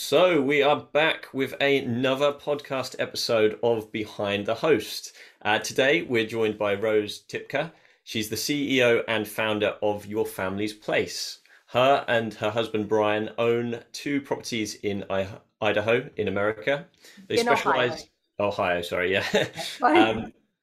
So we are back with another podcast episode of Behind the Host. Today we're joined by Rose Tipka. She's the CEO and founder of Your Family's Place. Her and her husband Brian own two properties in Idaho in America. They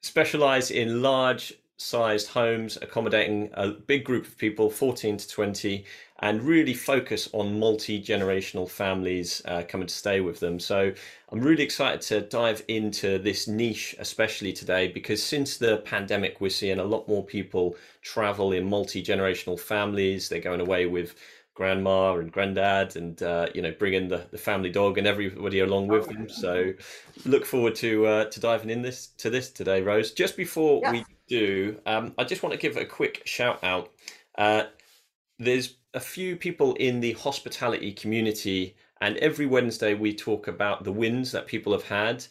specialize in large-sized homes, accommodating a big group of people, 14 to 20, and really focus on multi-generational families coming to stay with them. So I'm really excited to dive into this niche, especially today, because since the pandemic, we're seeing a lot more people travel in multi-generational families. They're going away with grandma and granddad and, bringing the family dog and everybody along with them. So look forward to diving into this today, Rose. Just before we do, I just want to give a quick shout out. There's a few people in the hospitality community, and every Wednesday we talk about the wins that people have had.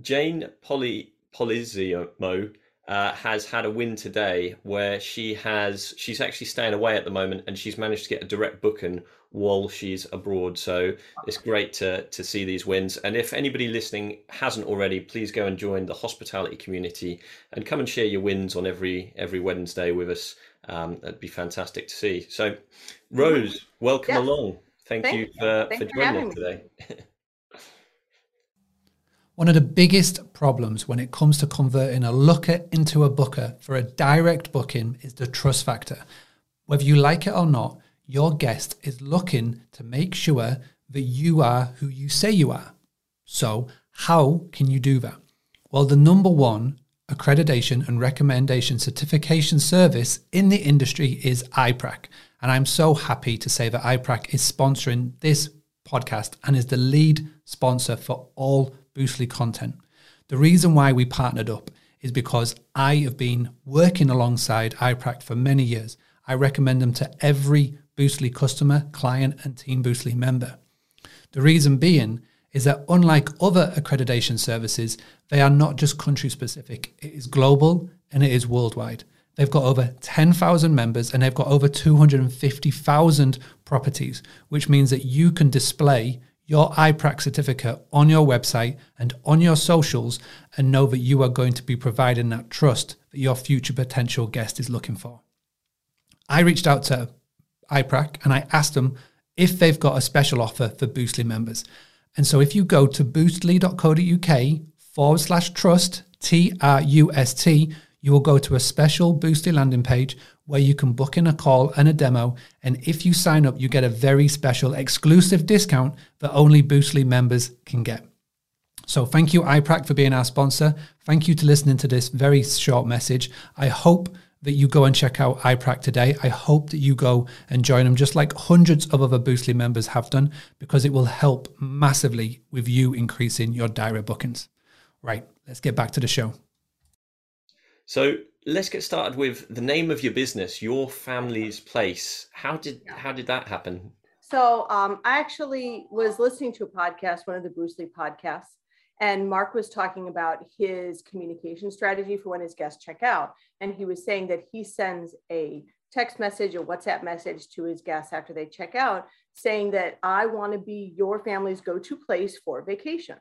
Jane Polizio has had a win today where she's actually staying away at the moment, and she's managed to get a direct booking while she's abroad. So it's great to see these wins. And if anybody listening hasn't already, please go and join the hospitality community and come and share your wins on every Wednesday with us. That'd be fantastic to see. So Rose, welcome along. Thank you for joining us today. One of the biggest problems when it comes to converting a looker into a booker for a direct booking is the trust factor. Whether you like it or not, your guest is looking to make sure that you are who you say you are. So how can you do that? Well, the number one accreditation and recommendation certification service in the industry is IPRAC. And I'm so happy to say that IPRAC is sponsoring this podcast and is the lead sponsor for all Boostly content. The reason why we partnered up is because I have been working alongside IPRAC for many years. I recommend them to every Boostly customer, client, and Team Boostly member. The reason being is that unlike other accreditation services, they are not just country specific. It is global and it is worldwide. They've got over 10,000 members and they've got over 250,000 properties, which means that you can display your IPRAC certificate on your website and on your socials and know that you are going to be providing that trust that your future potential guest is looking for. I reached out to IPRAC and I asked them if they've got a special offer for Boostly members. And so if you go to boostly.co.uk/trust, TRUST, you will go to a special Boostly landing page where you can book in a call and a demo. And if you sign up, you get a very special exclusive discount that only Boostly members can get. So thank you, IPRAC, for being our sponsor. Thank you to listening to this very short message. I hope that you go and check out IPRAC today. I hope that you go and join them, just like hundreds of other Boostly members have done, because it will help massively with you increasing your direct bookings. Right, let's get back to the show. So let's get started with the name of your business, Your Family's Place. How did that happen? So I actually was listening to a podcast, one of the Boostly podcasts, and Mark was talking about his communication strategy for when his guests check out. And he was saying that he sends a text message or WhatsApp message to his guests after they check out, saying that I want to be your family's go-to place for vacation.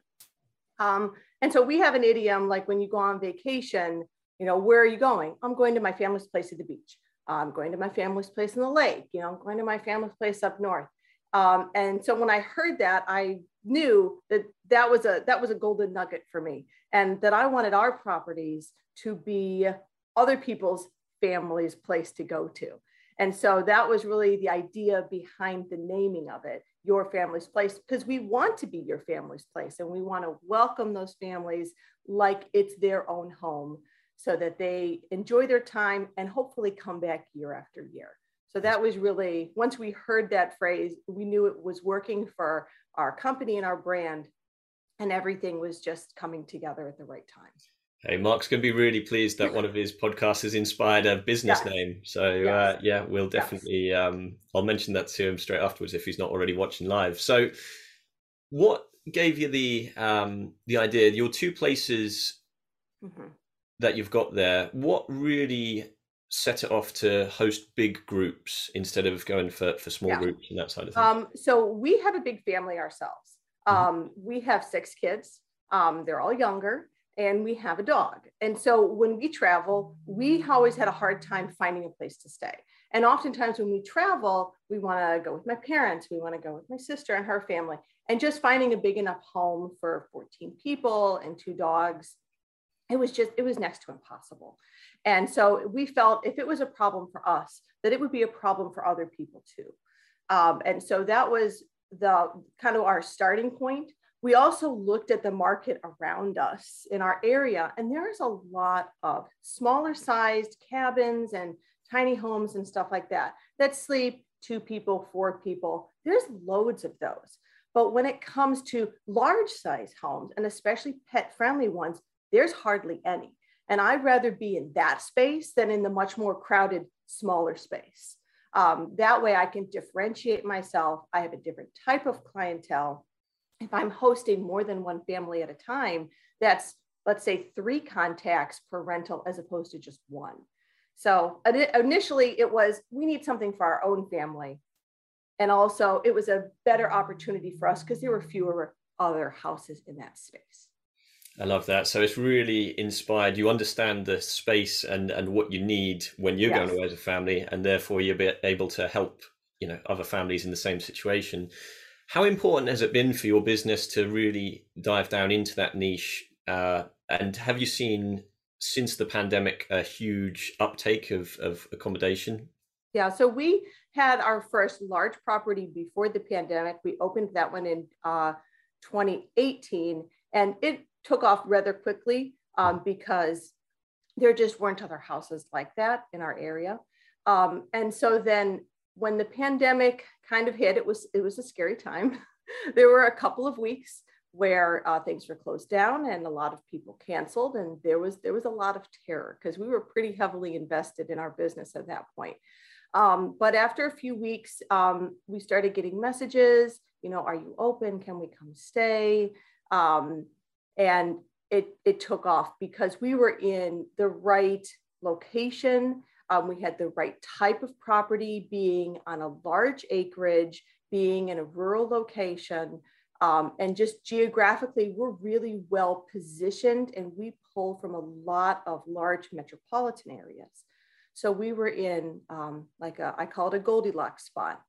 And so we have an idiom, like when you go on vacation, you know, where are you going? I'm going to my family's place at the beach. I'm going to my family's place in the lake. You know, I'm going to my family's place up north. And so when I heard that, I knew that that was a golden nugget for me, and that I wanted our properties to be other people's family's place to go to. And so that was really the idea behind the naming of it, Your Family's Place, because we want to be your family's place, and we want to welcome those families like it's their own home, so that they enjoy their time and hopefully come back year after year. So that was really, once we heard that phrase, we knew it was working for our company and our brand, and everything was just coming together at the right time. Hey, Mark's going to be really pleased that one of his podcasts has inspired a business name. So we'll definitely, I'll mention that to him straight afterwards if he's not already watching live. So what gave you the idea, your two places, that you've got there, what really set it off to host big groups instead of going for small groups and that side of things? So we have a big family ourselves. We have 6 kids. They're all younger, and we have a dog. And so when we travel, we always had a hard time finding a place to stay. And oftentimes when we travel, we want to go with my parents, we want to go with my sister and her family, and just finding a big enough home for 14 people and 2 dogs, it was next to impossible. And so we felt if it was a problem for us, that it would be a problem for other people too. And so that was the kind of our starting point. We also looked at the market around us in our area, and there's a lot of smaller sized cabins and tiny homes and stuff like that, that sleep 2 people, 4 people. There's loads of those. But when it comes to large size homes, and especially pet friendly ones, there's hardly any. And I'd rather be in that space than in the much more crowded, smaller space. That way I can differentiate myself. I have a different type of clientele. If I'm hosting more than 1 family at a time, that's, let's say, 3 contacts per rental as opposed to just 1. So initially it was, we need something for our own family. And also it was a better opportunity for us because there were fewer other houses in that space. I love that. So it's really inspired. You understand the space and what you need when you're going away as a family, and therefore you'll be able to help, you know, other families in the same situation. How important has it been for your business to really dive down into that niche? And have you seen, since the pandemic, a huge uptake of accommodation? Yeah, so we had our first large property before the pandemic. We opened that one in 2018, and it took off rather quickly because there just weren't other houses like that in our area. And so then when the pandemic kind of hit, it was a scary time. There were a couple of weeks where things were closed down and a lot of people canceled. And there was a lot of terror because we were pretty heavily invested in our business at that point. But after a few weeks, we started getting messages, you know, are you open? Can we come stay? And it took off because we were in the right location. We had the right type of property, being on a large acreage, being in a rural location, and just geographically, we're really well positioned, and we pull from a lot of large metropolitan areas. So we were in I call it a Goldilocks spot.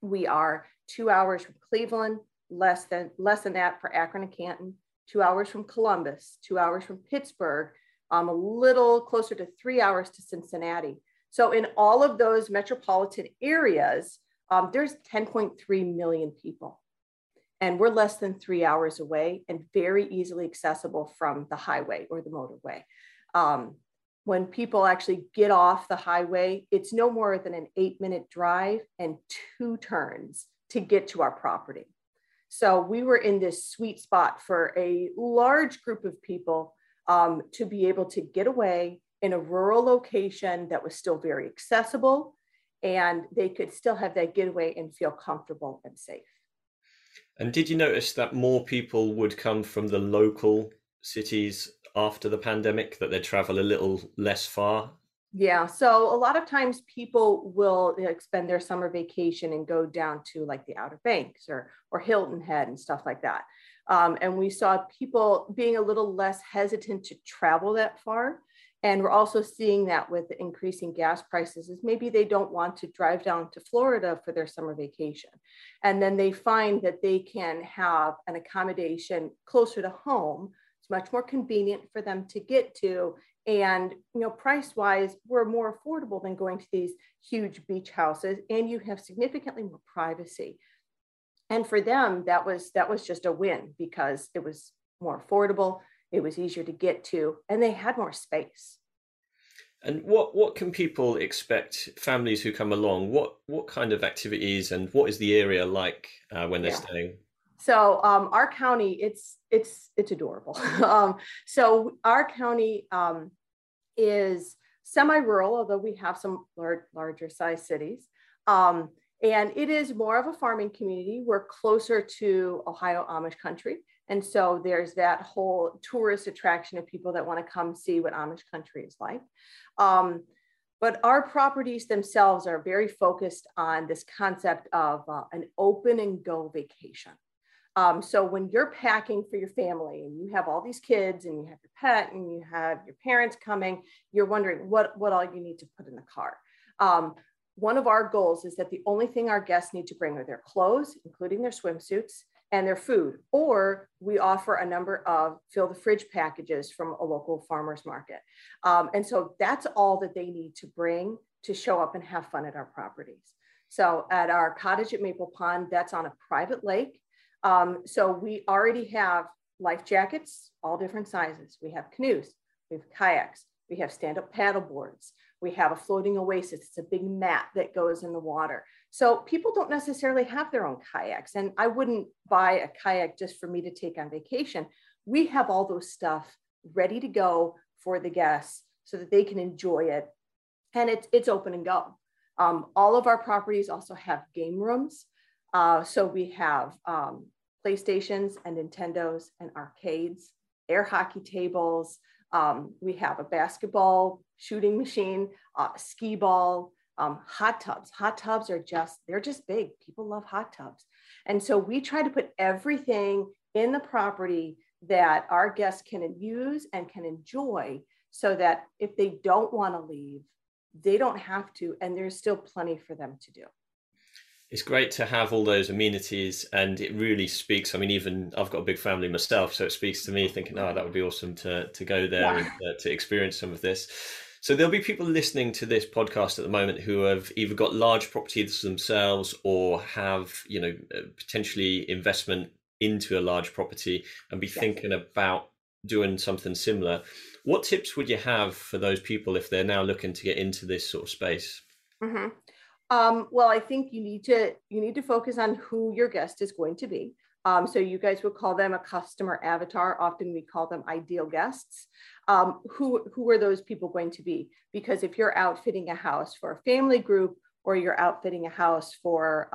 We are 2 hours from Cleveland, less than that for Akron and Canton, 2 hours from Columbus, 2 hours from Pittsburgh, a little closer to 3 hours to Cincinnati. So in all of those metropolitan areas, there's 10.3 million people. And we're less than 3 hours away and very easily accessible from the highway or the motorway. When people actually get off the highway, it's no more than an 8-minute drive and 2 turns to get to our property. So we were in this sweet spot for a large group of people to be able to get away in a rural location that was still very accessible, and they could still have that getaway and feel comfortable and safe. And did you notice that more people would come from the local cities after the pandemic, that they travel a little less far? Yeah. So a lot of times people will spend their summer vacation and go down to like the Outer Banks or Hilton Head and stuff like that. And we saw people being a little less hesitant to travel that far. And we're also seeing that with the increasing gas prices, is maybe they don't want to drive down to Florida for their summer vacation. And then they find that they can have an accommodation closer to home. It's much more convenient for them to get to. And, you know, price-wise, we're more affordable than going to these huge beach houses, and you have significantly more privacy. And for them, that was just a win because it was more affordable. It was easier to get to, and they had more space. And what can people expect, families who come along? What kind of activities, and what is the area like when they're staying? So our county, it's adorable. So our county is semi-rural, although we have some larger size cities. And it is more of a farming community. We're closer to Ohio Amish country. And so there's that whole tourist attraction of people that want to come see what Amish country is like. But our properties themselves are very focused on this concept of an open and go vacation. So when you're packing for your family and you have all these kids and you have your pet and you have your parents coming, you're wondering what all you need to put in the car. One of our goals is that the only thing our guests need to bring are their clothes, including their swimsuits, and their food, or we offer a number of fill the fridge packages from a local farmer's market. And so that's all that they need to bring to show up and have fun at our properties. So at our cottage at Maple Pond, that's on a private lake. So we already have life jackets, all different sizes. We have canoes, we have kayaks, we have stand-up paddle boards. We have a floating oasis. It's a big mat that goes in the water. So people don't necessarily have their own kayaks. And I wouldn't buy a kayak just for me to take on vacation. We have all those stuff ready to go for the guests so that they can enjoy it. And it's open and go. All of our properties also have game rooms. So we have PlayStations and Nintendos and arcades, air hockey tables. We have a basketball shooting machine, skee ball, hot tubs. Hot tubs are they're just big. People love hot tubs. And so we try to put everything in the property that our guests can use and can enjoy so that if they don't want to leave, they don't have to, and there's still plenty for them to do. It's great to have all those amenities, and it really speaks. I mean, even I've got a big family myself, so it speaks to me thinking, oh, that would be awesome to go there and to experience some of this. So there'll be people listening to this podcast at the moment who have either got large properties themselves or have, you know, potentially investment into a large property and be thinking about doing something similar. What tips would you have for those people if they're now looking to get into this sort of space? Mm-hmm. Well, I think you need to focus on who your guest is going to be. So you guys would call them a customer avatar. Often we call them ideal guests. Who are those people going to be? Because if you're outfitting a house for a family group, or you're outfitting a house for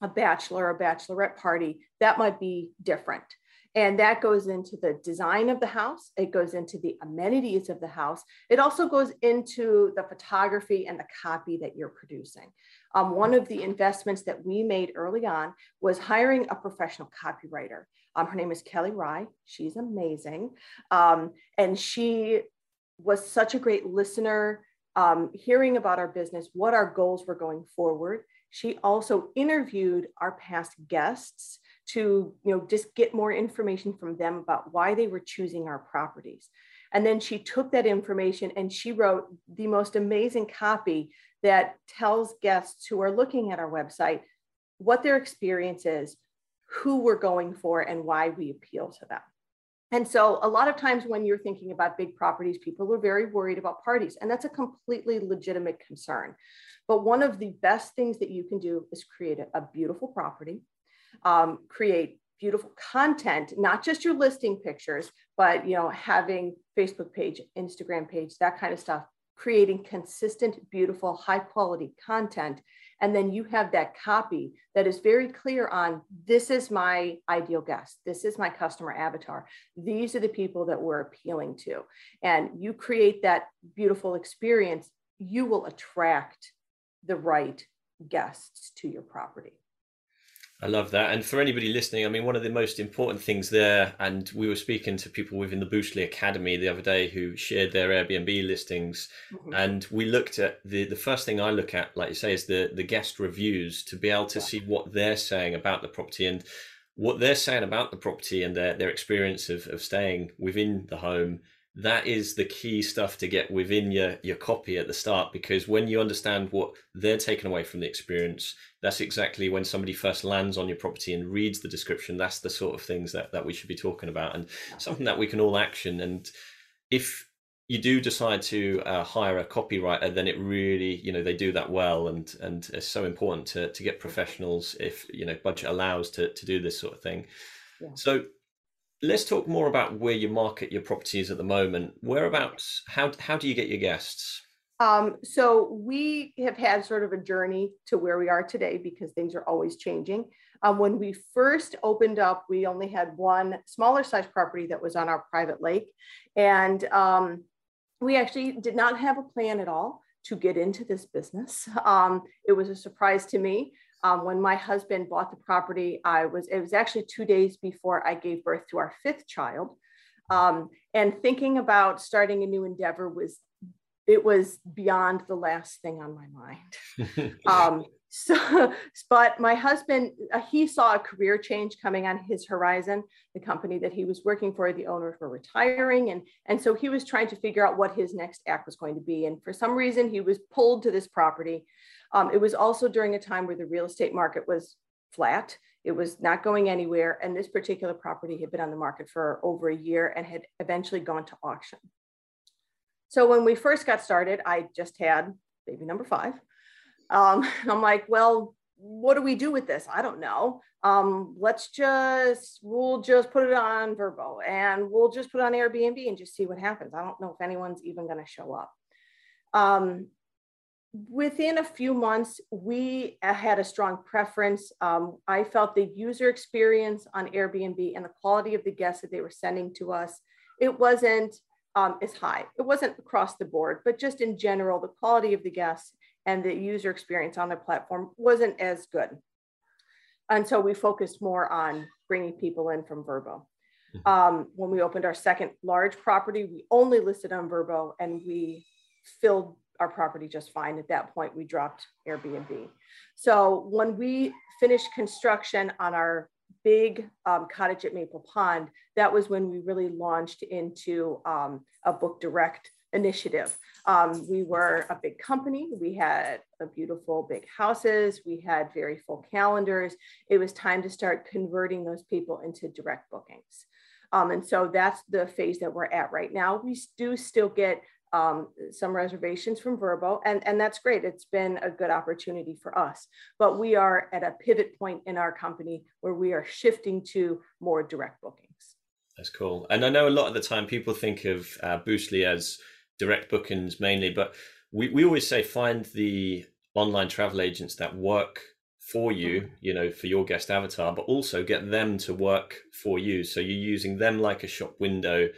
a bachelor or bachelorette party, that might be different. And that goes into the design of the house. It goes into the amenities of the house. It also goes into the photography and the copy that you're producing. One of the investments that we made early on was hiring a professional copywriter. Her name is Kelly Rye. She's amazing. And she was such a great listener, hearing about our business, what our goals were going forward. She also interviewed our past guests to, you know, just get more information from them about why they were choosing our properties. And then she took that information and she wrote the most amazing copy that tells guests who are looking at our website what their experience is, who we're going for, and why we appeal to them. And so a lot of times when you're thinking about big properties, people are very worried about parties, and that's a completely legitimate concern. But one of the best things that you can do is create a beautiful property. Create beautiful content, not just your listing pictures, but, you know, having Facebook page, Instagram page, that kind of stuff, creating consistent, beautiful, high quality content. And then you have that copy that is very clear on, this is my ideal guest. This is my customer avatar. These are the people that we're appealing to. And you create that beautiful experience, you will attract the right guests to your property. I love that. And for anybody listening, I mean, one of the most important things there, and we were speaking to people within the Boostly Academy the other day who shared their Airbnb listings. Mm-hmm. And we looked at the first thing I look at, like you say, is the guest reviews, to be able to see what they're saying about the property and what they're saying about the property and their experience of staying within the home. That is the key stuff to get within your copy at the start, because when you understand what they're taking away from the experience, that's exactly when somebody first lands on your property and reads the description. That's the sort of things that we should be talking about, and something that we can all action. And if you do decide to hire a copywriter, then it really, you know, they do that well, and it's so important to get professionals, if, you know, budget allows, to do this sort of thing. Yeah. So let's talk more about where you market your properties at the moment. Whereabouts, how do you get your guests? So we have had sort of a journey to where we are today because things are always changing. When we first opened up, we only had one smaller size property that was on our private lake. And we actually did not have a plan at all. to get into this business. It was a surprise to me. When my husband bought the property, it was actually 2 days before I gave birth to our fifth child. And thinking about starting a new endeavor was beyond the last thing on my mind. But my husband, he saw a career change coming on his horizon. The company that he was working for, the owners were retiring. And so he was trying to figure out what his next act was going to be. And for some reason, he was pulled to this property. It was also during a time where the real estate market was flat. It was not going anywhere. And this particular property had been on the market for over a year and had eventually gone to auction. So when we first got started, I just had baby number 5. And I'm like, well, what do we do with this? I don't know. We'll just put it on Verbo and we'll just put it on Airbnb and just see what happens. I don't know if anyone's even going to show up. Within a few months, we had a strong preference. I felt the user experience on Airbnb and the quality of the guests that they were sending to us, it wasn't as high. It wasn't across the board, but just in general, the quality of the guests and the user experience on their platform wasn't as good. And so we focused more on bringing people in from Verbo. When we opened our second large property, we only listed on Verbo and we filled our property just fine. At that point, we dropped Airbnb. So when we finished construction on our big cottage at Maple Pond, that was when we really launched into a book direct initiative. We were a big company. We had a beautiful big houses. We had very full calendars. It was time to start converting those people into direct bookings. And so that's the phase that we're at right now. We do still get some reservations from Verbo, and that's great. It's been a good opportunity for us, but we are at a pivot point in our company where we are shifting to more direct bookings. That's cool. And I know a lot of the time people think of Boostly as direct bookings mainly, but we always say find the online travel agents that work for you, you know, for your guest avatar, but also get them to work for you. So you're using them like a shop window.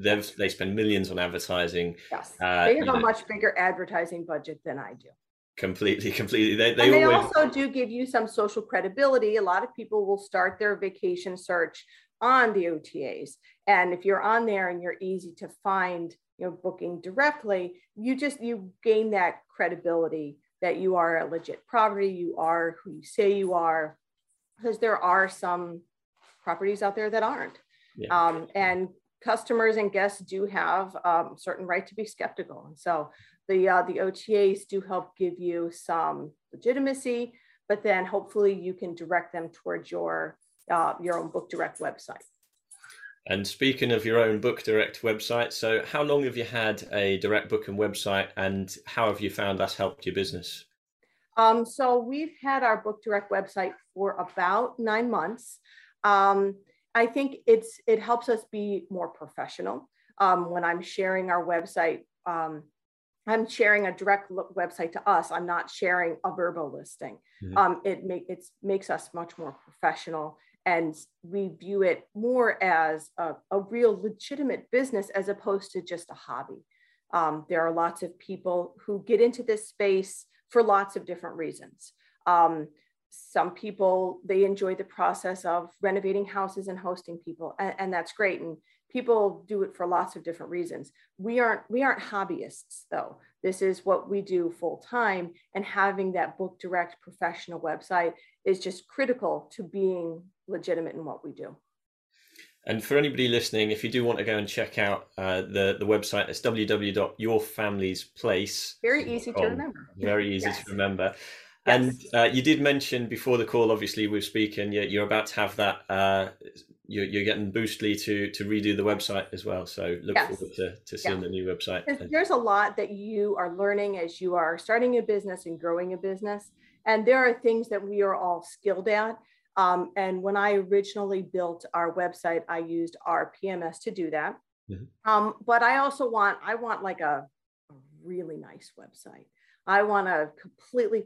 They spend millions on advertising. Yes, they have a much bigger advertising budget than I do. Completely. They always... also do give you some social credibility. A lot of people will start their vacation search on the OTAs. And if you're on there and you're easy to find, you know, booking directly, you gain that credibility that you are a legit property. You are who you say you are, because there are some properties out there that aren't. Yeah. And customers and guests do have a certain right to be skeptical. And so the OTAs do help give you some legitimacy, but then hopefully you can direct them towards your own Book Direct website. And speaking of your own Book Direct website, so how long have you had a direct booking website and how have you found that's helped your business? So we've had our Book Direct website for about 9 months. I think it helps us be more professional. When I'm sharing our website, I'm sharing a direct website to us. I'm not sharing a Verbo listing. It makes us much more professional, and we view it more as a real legitimate business as opposed to just a hobby. There are lots of people who get into this space for lots of different reasons. Some people, they enjoy the process of renovating houses and hosting people, and that's great. And people do it for lots of different reasons. We aren't hobbyists, though. This is what we do full time, and having that Book Direct professional website is just critical to being legitimate in what we do. And for anybody listening, if you do want to go and check out the website, it's www.yourfamiliesplace.com. Very easy to remember. Very easy to remember. And you did mention before the call, obviously we're speaking, you're about to have that, you're getting Boostly to redo the website as well. So look forward to seeing the new website. There's a lot that you are learning as you are starting a business and growing a business. And there are things that we are all skilled at. And when I originally built our website, I used our PMS to do that. But I also want like a really nice website. I want a completely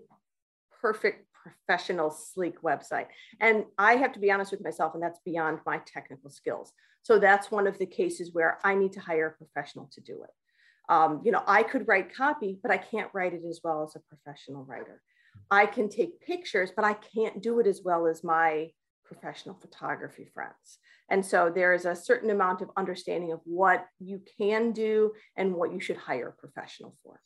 perfect, professional, sleek website. And I have to be honest with myself, and that's beyond my technical skills. So that's one of the cases where I need to hire a professional to do it. I could write copy, but I can't write it as well as a professional writer. I can take pictures, but I can't do it as well as my professional photography friends. And so there is a certain amount of understanding of what you can do and what you should hire a professional for.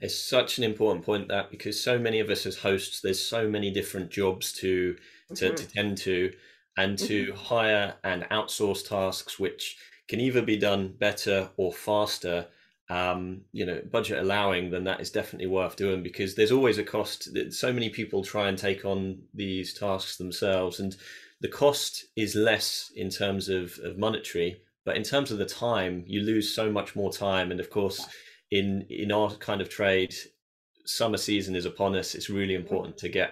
It's such an important point, that, because so many of us as hosts, there's so many different jobs to tend to, and to hire and outsource tasks, which can either be done better or faster, budget allowing, then that is definitely worth doing, because there's always a cost. That so many people try and take on these tasks themselves, and the cost is less in terms of monetary, but in terms of the time, you lose so much more time. And of course, in our kind of trade, summer season is upon us. It's really important to get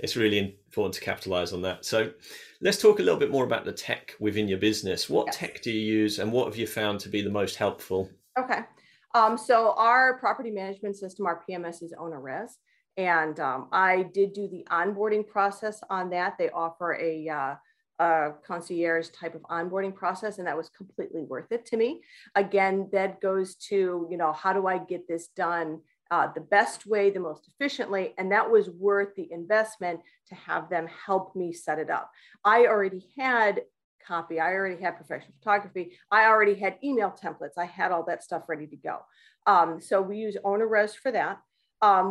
it's really important to capitalize on that. So let's talk a little bit more about the tech within your business. What tech do you use, and what have you found to be the most helpful? So our property management system, our PMS, is OwnerRez, and I did do the onboarding process on that. They offer a concierge type of onboarding process, and that was completely worth it to me. Again, that goes to, how do I get this done the best way, the most efficiently, and that was worth the investment to have them help me set it up. I already had copy. I already had professional photography. I already had email templates. I had all that stuff ready to go. So we use OwnerRez for that.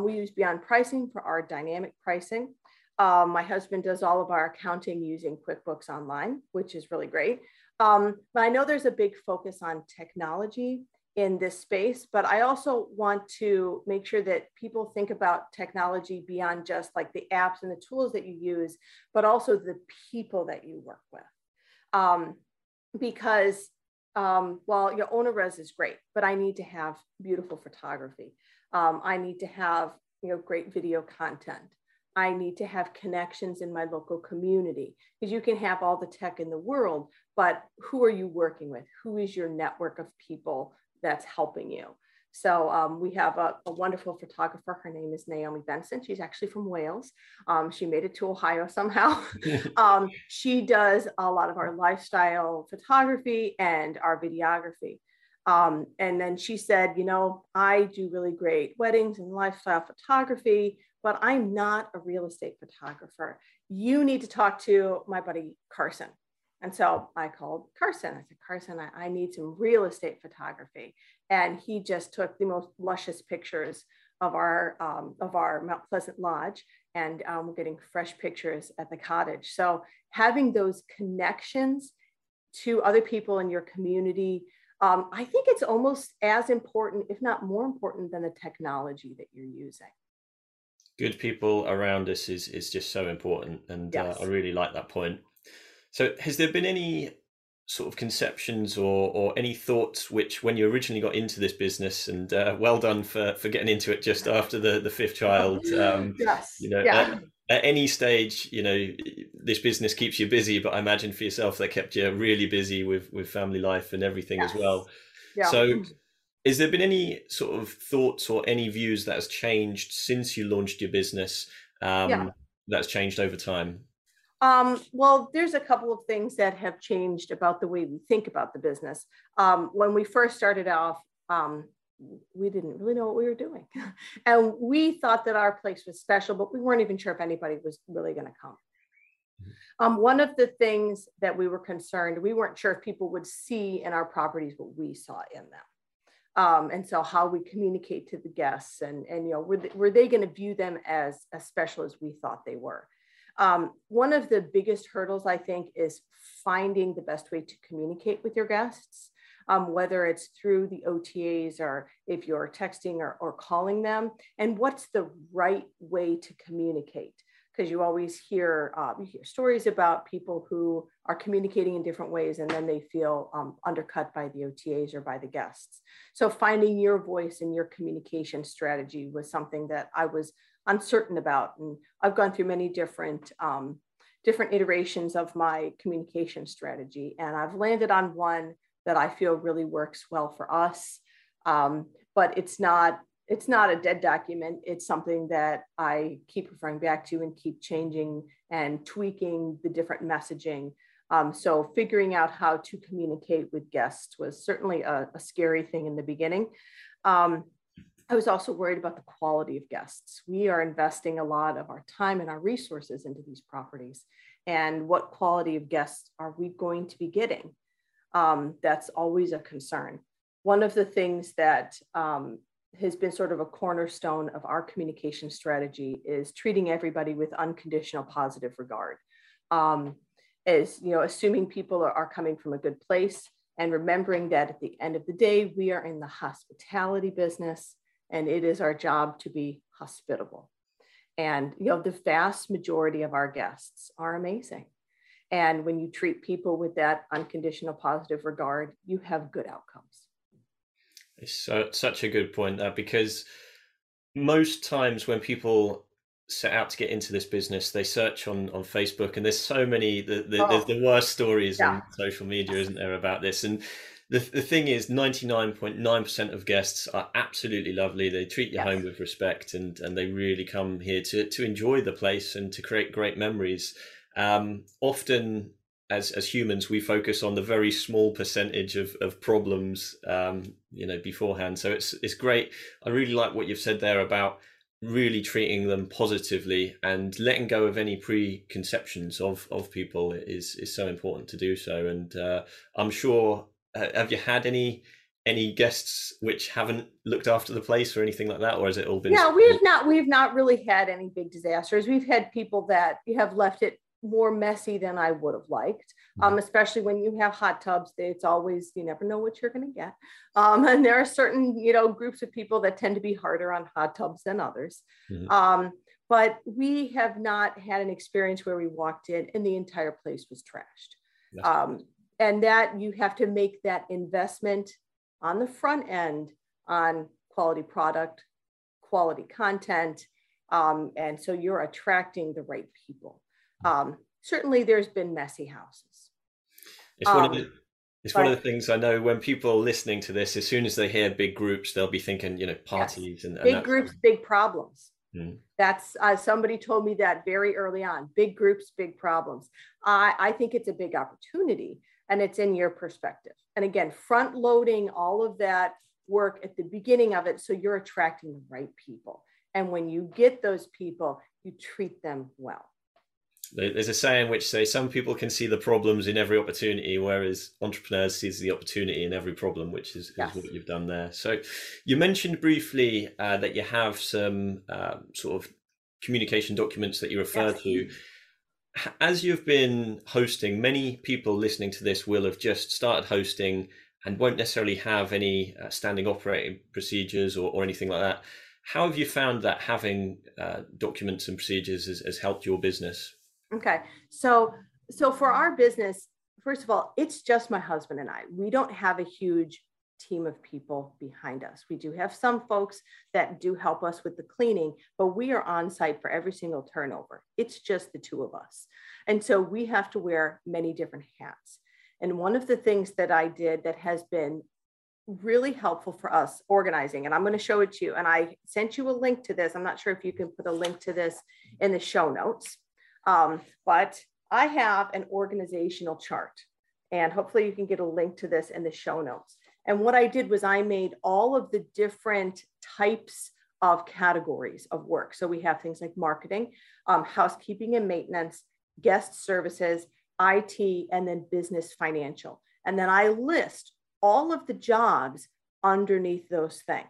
We use Beyond Pricing for our dynamic pricing. My husband does all of our accounting using QuickBooks Online, which is really great. But I know there's a big focus on technology in this space, but I also want to make sure that people think about technology beyond just like the apps and the tools that you use, but also the people that you work with. Because your OwnerRez is great, but I need to have beautiful photography. I need to have, great video content. I need to have connections in my local community, because you can have all the tech in the world, but who are you working with? Who is your network of people that's helping you? So we have a wonderful photographer. Her name is Naomi Benson. She's actually from Wales. She made it to Ohio somehow. She does a lot of our lifestyle photography and our videography. And then she said, I do really great weddings and lifestyle photography, but I'm not a real estate photographer. You need to talk to my buddy Carson. And so I called Carson. I said, Carson, I need some real estate photography. And he just took the most luscious pictures of our Mount Pleasant Lodge, and we're getting fresh pictures at the cottage. So having those connections to other people in your community, I think it's almost as important, if not more important, than the technology that you're using. Good people around us is just so important. And I really like that point. So has there been any sort of conceptions or any thoughts which, when you originally got into this business, and well done for getting into it just after the fifth child, at any stage, this business keeps you busy, but I imagine for yourself, they kept you really busy with family life and everything as well. Yeah. So has there been any sort of thoughts or any views that has changed since you launched your business, that's changed over time? There's a couple of things that have changed about the way we think about the business. When we first started off, we didn't really know what we were doing. And we thought that our place was special, but we weren't even sure if anybody was really going to come. One of the things that we were concerned, we weren't sure if people would see in our properties what we saw in them. And so how we communicate to the guests and were they going to view them as special as we thought they were? One of the biggest hurdles, I think, is finding the best way to communicate with your guests, whether it's through the OTAs or if you're texting or calling them, and what's the right way to communicate. Because you always hear stories about people who are communicating in different ways, and then they feel undercut by the OTAs or by the guests. So finding your voice and your communication strategy was something that I was uncertain about, and I've gone through many different iterations of my communication strategy, and I've landed on one that I feel really works well for us. But it's not a dead document. It's something that I keep referring back to and keep changing and tweaking the different messaging So figuring out how to communicate with guests was certainly a scary thing in the beginning. I was also worried about the quality of guests. We are investing a lot of our time and our resources into these properties. And what quality of guests are we going to be getting? That's always a concern. One of the things that has been sort of a cornerstone of our communication strategy is treating everybody with unconditional positive regard. As you know, assuming people are coming from a good place and remembering that at the end of the day, we are in the hospitality business and it is our job to be hospitable. And you know, the vast majority of our guests are amazing. And when you treat people with that unconditional positive regard, you have good outcomes. It's such a good point there, because most times when people set out to get into this business, they search on Facebook, and there's so many, there's the worst stories on social media, isn't there, about this? And the thing is, 99.9% of guests are absolutely lovely. They treat your home with respect, and they really come here to enjoy the place and to create great memories. Often, as humans, we focus on the very small percentage of problems, beforehand. So it's great. I really like what you've said there about really treating them positively and letting go of any preconceptions of people is so important to do so. And I'm sure, have you had any guests which haven't looked after the place or anything like that, or has it all been? No, we've not really had any big disasters. We've had people that have left it more messy than I would have liked, especially when you have hot tubs. It's always, you never know what you're going to get. And there are certain, groups of people that tend to be harder on hot tubs than others. Mm-hmm. But we have not had an experience where we walked in and the entire place was trashed. Yes. And that you have to make that investment on the front end on quality product, quality content. And so you're attracting the right people. Certainly there's been messy houses. It's one of the things I know when people are listening to this, as soon as they hear big groups, they'll be thinking, parties. Yes. And big groups, big problems. Mm. That's somebody told me that very early on, big groups, big problems. I think it's a big opportunity, and it's in your perspective. And again, front loading all of that work at the beginning of it. So you're attracting the right people. And when you get those people, you treat them well. There's a saying which says some people can see the problems in every opportunity, whereas entrepreneurs sees the opportunity in every problem, which is, yes, is what you've done there. So you mentioned briefly that you have some sort of communication documents that you refer yes. to. As you've been hosting, many people listening to this will have just started hosting and won't necessarily have any standing operating procedures or anything like that. How have you found that having documents and procedures has helped your business? Okay. So for our business, first of all, it's just my husband and I. We don't have a huge team of people behind us. We do have some folks that do help us with the cleaning, but we are on site for every single turnover. It's just the two of us. And so we have to wear many different hats. And one of the things that I did that has been really helpful for us organizing, and I'm going to show it to you. And I sent you a link to this. I'm not sure if you can put a link to this in the show notes. But I have an organizational chart, and hopefully you can get a link to this in the show notes. And what I did was I made all of the different types of categories of work. So we have things like marketing, housekeeping and maintenance, guest services, IT, and then business financial. And then I list all of the jobs underneath those things.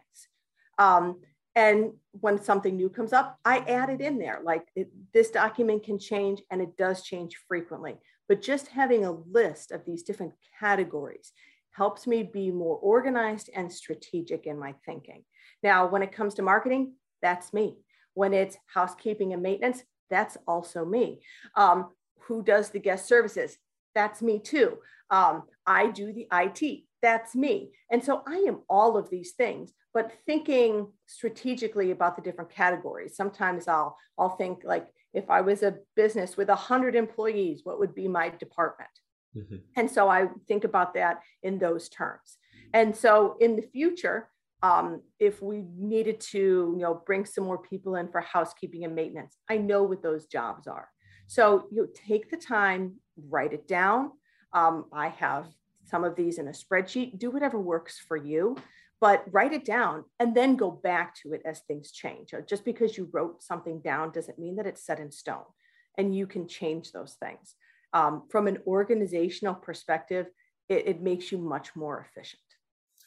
And when something new comes up, I add it in there. Like this document can change, and it does change frequently, but just having a list of these different categories helps me be more organized and strategic in my thinking. Now, when it comes to marketing, that's me. When it's housekeeping and maintenance, that's also me. Who does the guest services? That's me too. I do the IT. That's me. And so I am all of these things, but thinking strategically about the different categories. Sometimes I'll think, like, if I was a business with 100 employees, what would be my department? Mm-hmm. And so I think about that in those terms. And so in the future, if we needed to, bring some more people in for housekeeping and maintenance, I know what those jobs are. So you take the time write it down. I have some of these in a spreadsheet. Do whatever works for you, but write it down and then go back to it as things change. Just because you wrote something down doesn't mean that it's set in stone, and you can change those things. From an organizational perspective, it makes you much more efficient.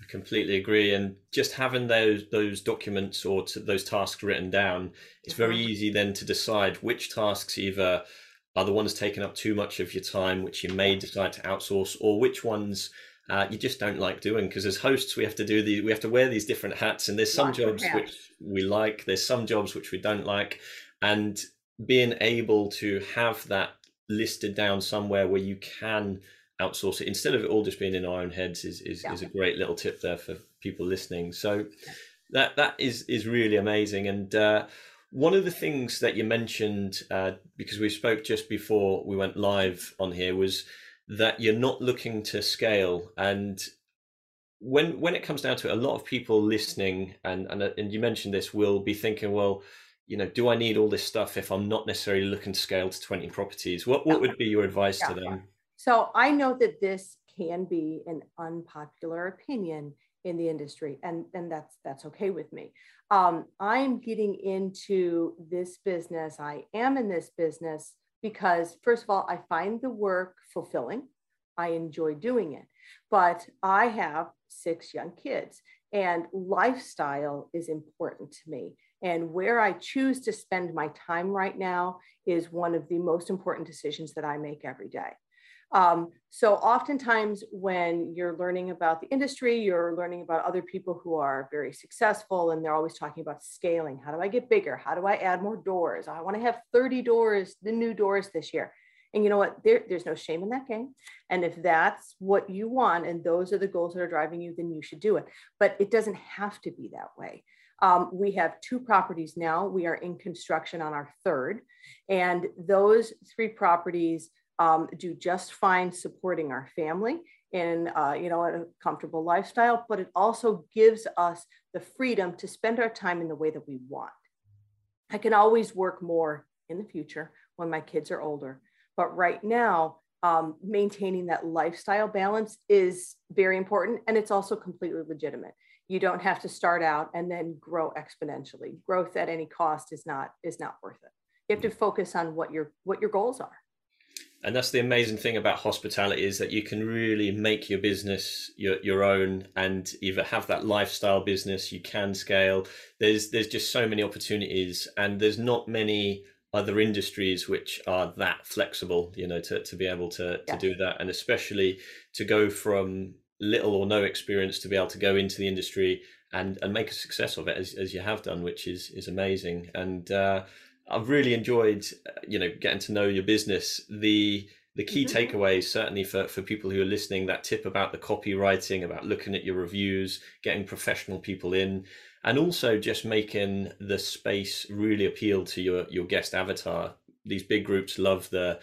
I completely agree. And just having those documents or those tasks written down, it's very easy then to decide which tasks either are the ones taking up too much of your time, which you may decide to outsource, or which ones you just don't like doing. Because as hosts, we have to wear these different hats, and there's some jobs which we like, there's some jobs which we don't like. And being able to have that listed down somewhere where you can outsource it instead of it all just being in our own heads is a great little tip there for people listening. So that is really amazing. And one of the things that you mentioned, because we spoke just before we went live on here, was that you're not looking to scale. And when it comes down to it, a lot of people listening and you mentioned this will be thinking, well, you know, do I need all this stuff if I'm not necessarily looking to scale to 20 properties? What would be your advice to them? So I know that this can be an unpopular opinion in the industry, and that's okay with me. I'm getting into this business. I am in this business because, first of all, I find the work fulfilling. I enjoy doing it, but I have 6 young kids, and lifestyle is important to me. And where I choose to spend my time right now is one of the most important decisions that I make every day. So oftentimes when you're learning about the industry, you're learning about other people who are very successful, and they're always talking about scaling. How do I get bigger? How do I add more doors? I want to have 30 doors, the new doors this year. And you know what? There's no shame in that game. And if that's what you want, and those are the goals that are driving you, then you should do it. But it doesn't have to be that way. We have 2 properties now. We are in construction on our 3rd, and those 3 properties do just fine supporting our family in a comfortable lifestyle, but it also gives us the freedom to spend our time in the way that we want. I can always work more in the future when my kids are older, but right now, maintaining that lifestyle balance is very important, and it's also completely legitimate. You don't have to start out and then grow exponentially. Growth at any cost is not worth it. You have to focus on what your goals are. And that's the amazing thing about hospitality, is that you can really make your business your own, and either have that lifestyle business, you can scale. There's just so many opportunities, and there's not many other industries which are that flexible, to be able to do that. And especially to go from little or no experience to be able to go into the industry and make a success of it as you have done, which is amazing. And, I've really enjoyed, getting to know your business. The key takeaways, certainly for people who are listening, that tip about the copywriting, about looking at your reviews, getting professional people in, and also just making the space really appeal to your guest avatar. These big groups love the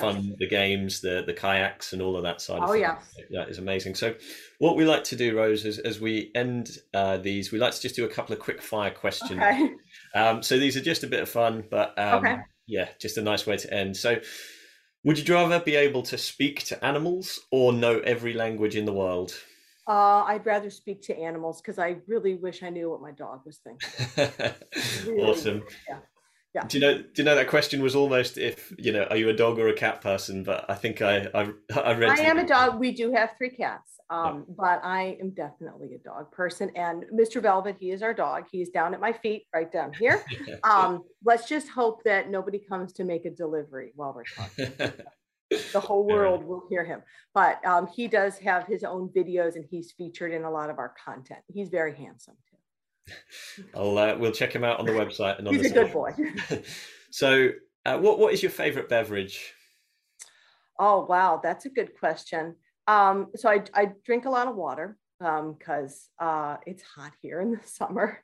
fun, the games, the kayaks, and all of that side of things. That is amazing. So what we like to do, Rose, is as we end these, we like to just do a couple of quick fire questions. Okay. So these are just a bit of fun, but just a nice way to end. So would you rather be able to speak to animals or know every language in the world? I'd rather speak to animals, because I really wish I knew what my dog was thinking. Really. Awesome. Yeah. Yeah. Do you know that question was almost if are you a dog or a cat person? But I think I read. I am a dog. We do have 3 cats, but I am definitely a dog person. And Mr. Velvet, he is our dog. He's down at my feet, right down here. Let's just hope that nobody comes to make a delivery while we're talking. The whole world will hear him. But he does have his own videos, and he's featured in a lot of our content. He's very handsome. We'll check him out on the website and on He's the a site. Good boy. So what is your favorite beverage? Oh, wow. That's a good question. So I drink a lot of water because it's hot here in the summer.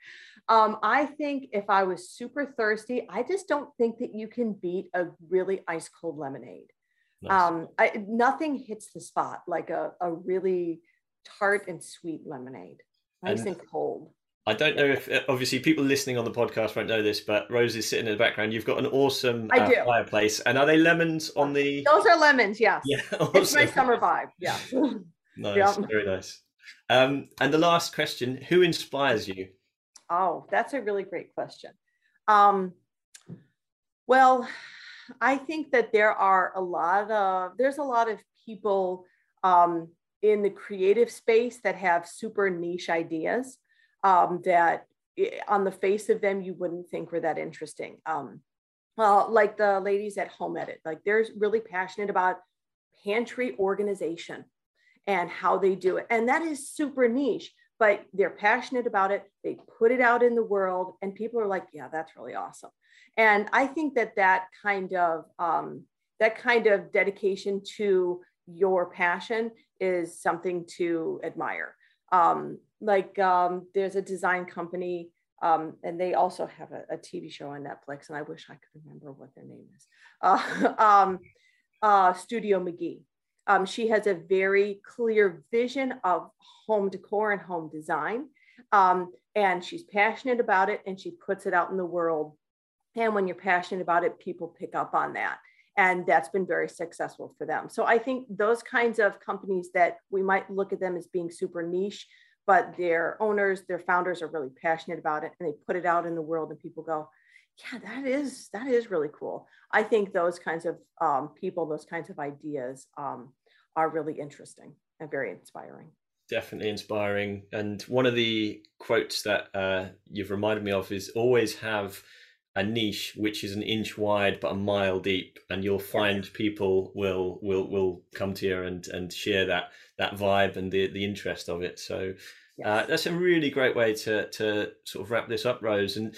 I think if I was super thirsty, I just don't think that you can beat a really ice cold lemonade. Nice. Nothing hits the spot like a really tart and sweet lemonade. Nice and cold. I don't know if, obviously, people listening on the podcast won't know this, but Rose is sitting in the background. You've got an awesome fireplace. And are they lemons on the... Those are lemons, yes. Yeah, awesome. It's my summer vibe, yeah. Nice, yeah. Very nice. And the last question, who inspires you? Oh, that's a really great question. Well, I think that there's a lot of people in the creative space that have super niche ideas that on the face of them, you wouldn't think were that interesting. Like the ladies at Home Edit, like they're really passionate about pantry organization and how they do it. And that is super niche, but they're passionate about it. They put it out in the world and people are like, yeah, that's really awesome. And I think that that kind of dedication to your passion is something to admire. There's a design company and they also have a TV show on Netflix, and I wish I could remember what their name is. Studio McGee. She has a very clear vision of home decor and home design, and she's passionate about it and she puts it out in the world. And when you're passionate about it, people pick up on that. And that's been very successful for them. So I think those kinds of companies that we might look at them as being super niche, but their owners, their founders are really passionate about it and they put it out in the world and people go, yeah, that is really cool. I think those kinds of people, those kinds of ideas are really interesting and very inspiring. Definitely inspiring. And one of the quotes that you've reminded me of is always have a niche which is an inch wide but a mile deep, and you'll find people will come to you and share that vibe and the interest of it. So that's a really great way to sort of wrap this up, Rose. And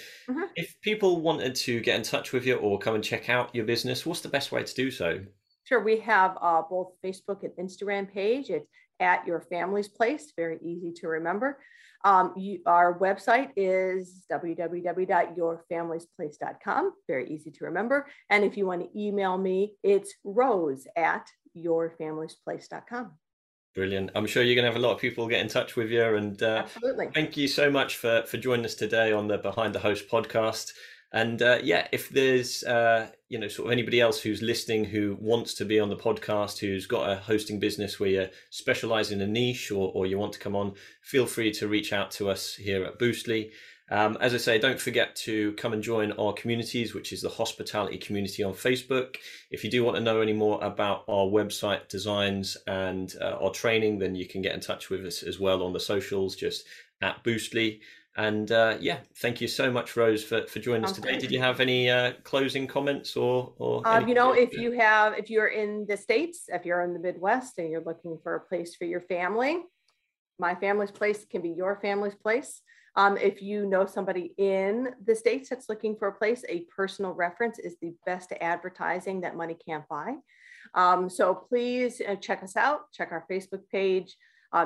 if people wanted to get in touch with you or come and check out your business, what's the best way to do so? Sure, we have both Facebook and Instagram page. It's at Your Family's Place, very easy to remember. Our website is www.yourfamiliesplace.com, very easy to remember. And if you want to email me, it's rose@yourfamiliesplace.com. Brilliant. I'm sure you're going to have a lot of people get in touch with you. And absolutely. Thank you so much for joining us today on the Behind the Host podcast. And if there's, sort of anybody else who's listening, who wants to be on the podcast, who's got a hosting business where you specialize in a niche or you want to come on, feel free to reach out to us here at Boostly. As I say, don't forget to come and join our communities, which is the hospitality community on Facebook. If you do want to know any more about our website designs and our training, then you can get in touch with us as well on the socials, just at Boostly. And thank you so much, Rose, for joining us today. Did you have any closing comments or if you're in the States, if you're in the Midwest and you're looking for a place for your family, My Family's Place can be Your Family's Place. If you know somebody in the States that's looking for a place, a personal reference is the best advertising that money can't buy. So please check us out, check our Facebook page,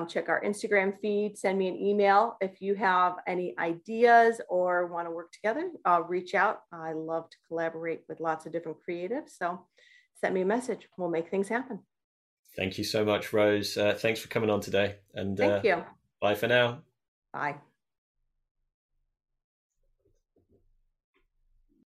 check our Instagram feed, send me an email. If you have any ideas or want to work together, reach out. I love to collaborate with lots of different creatives. So send me a message. We'll make things happen. Thank you so much, Rose. Thanks for coming on today. And thank you. Bye for now. Bye.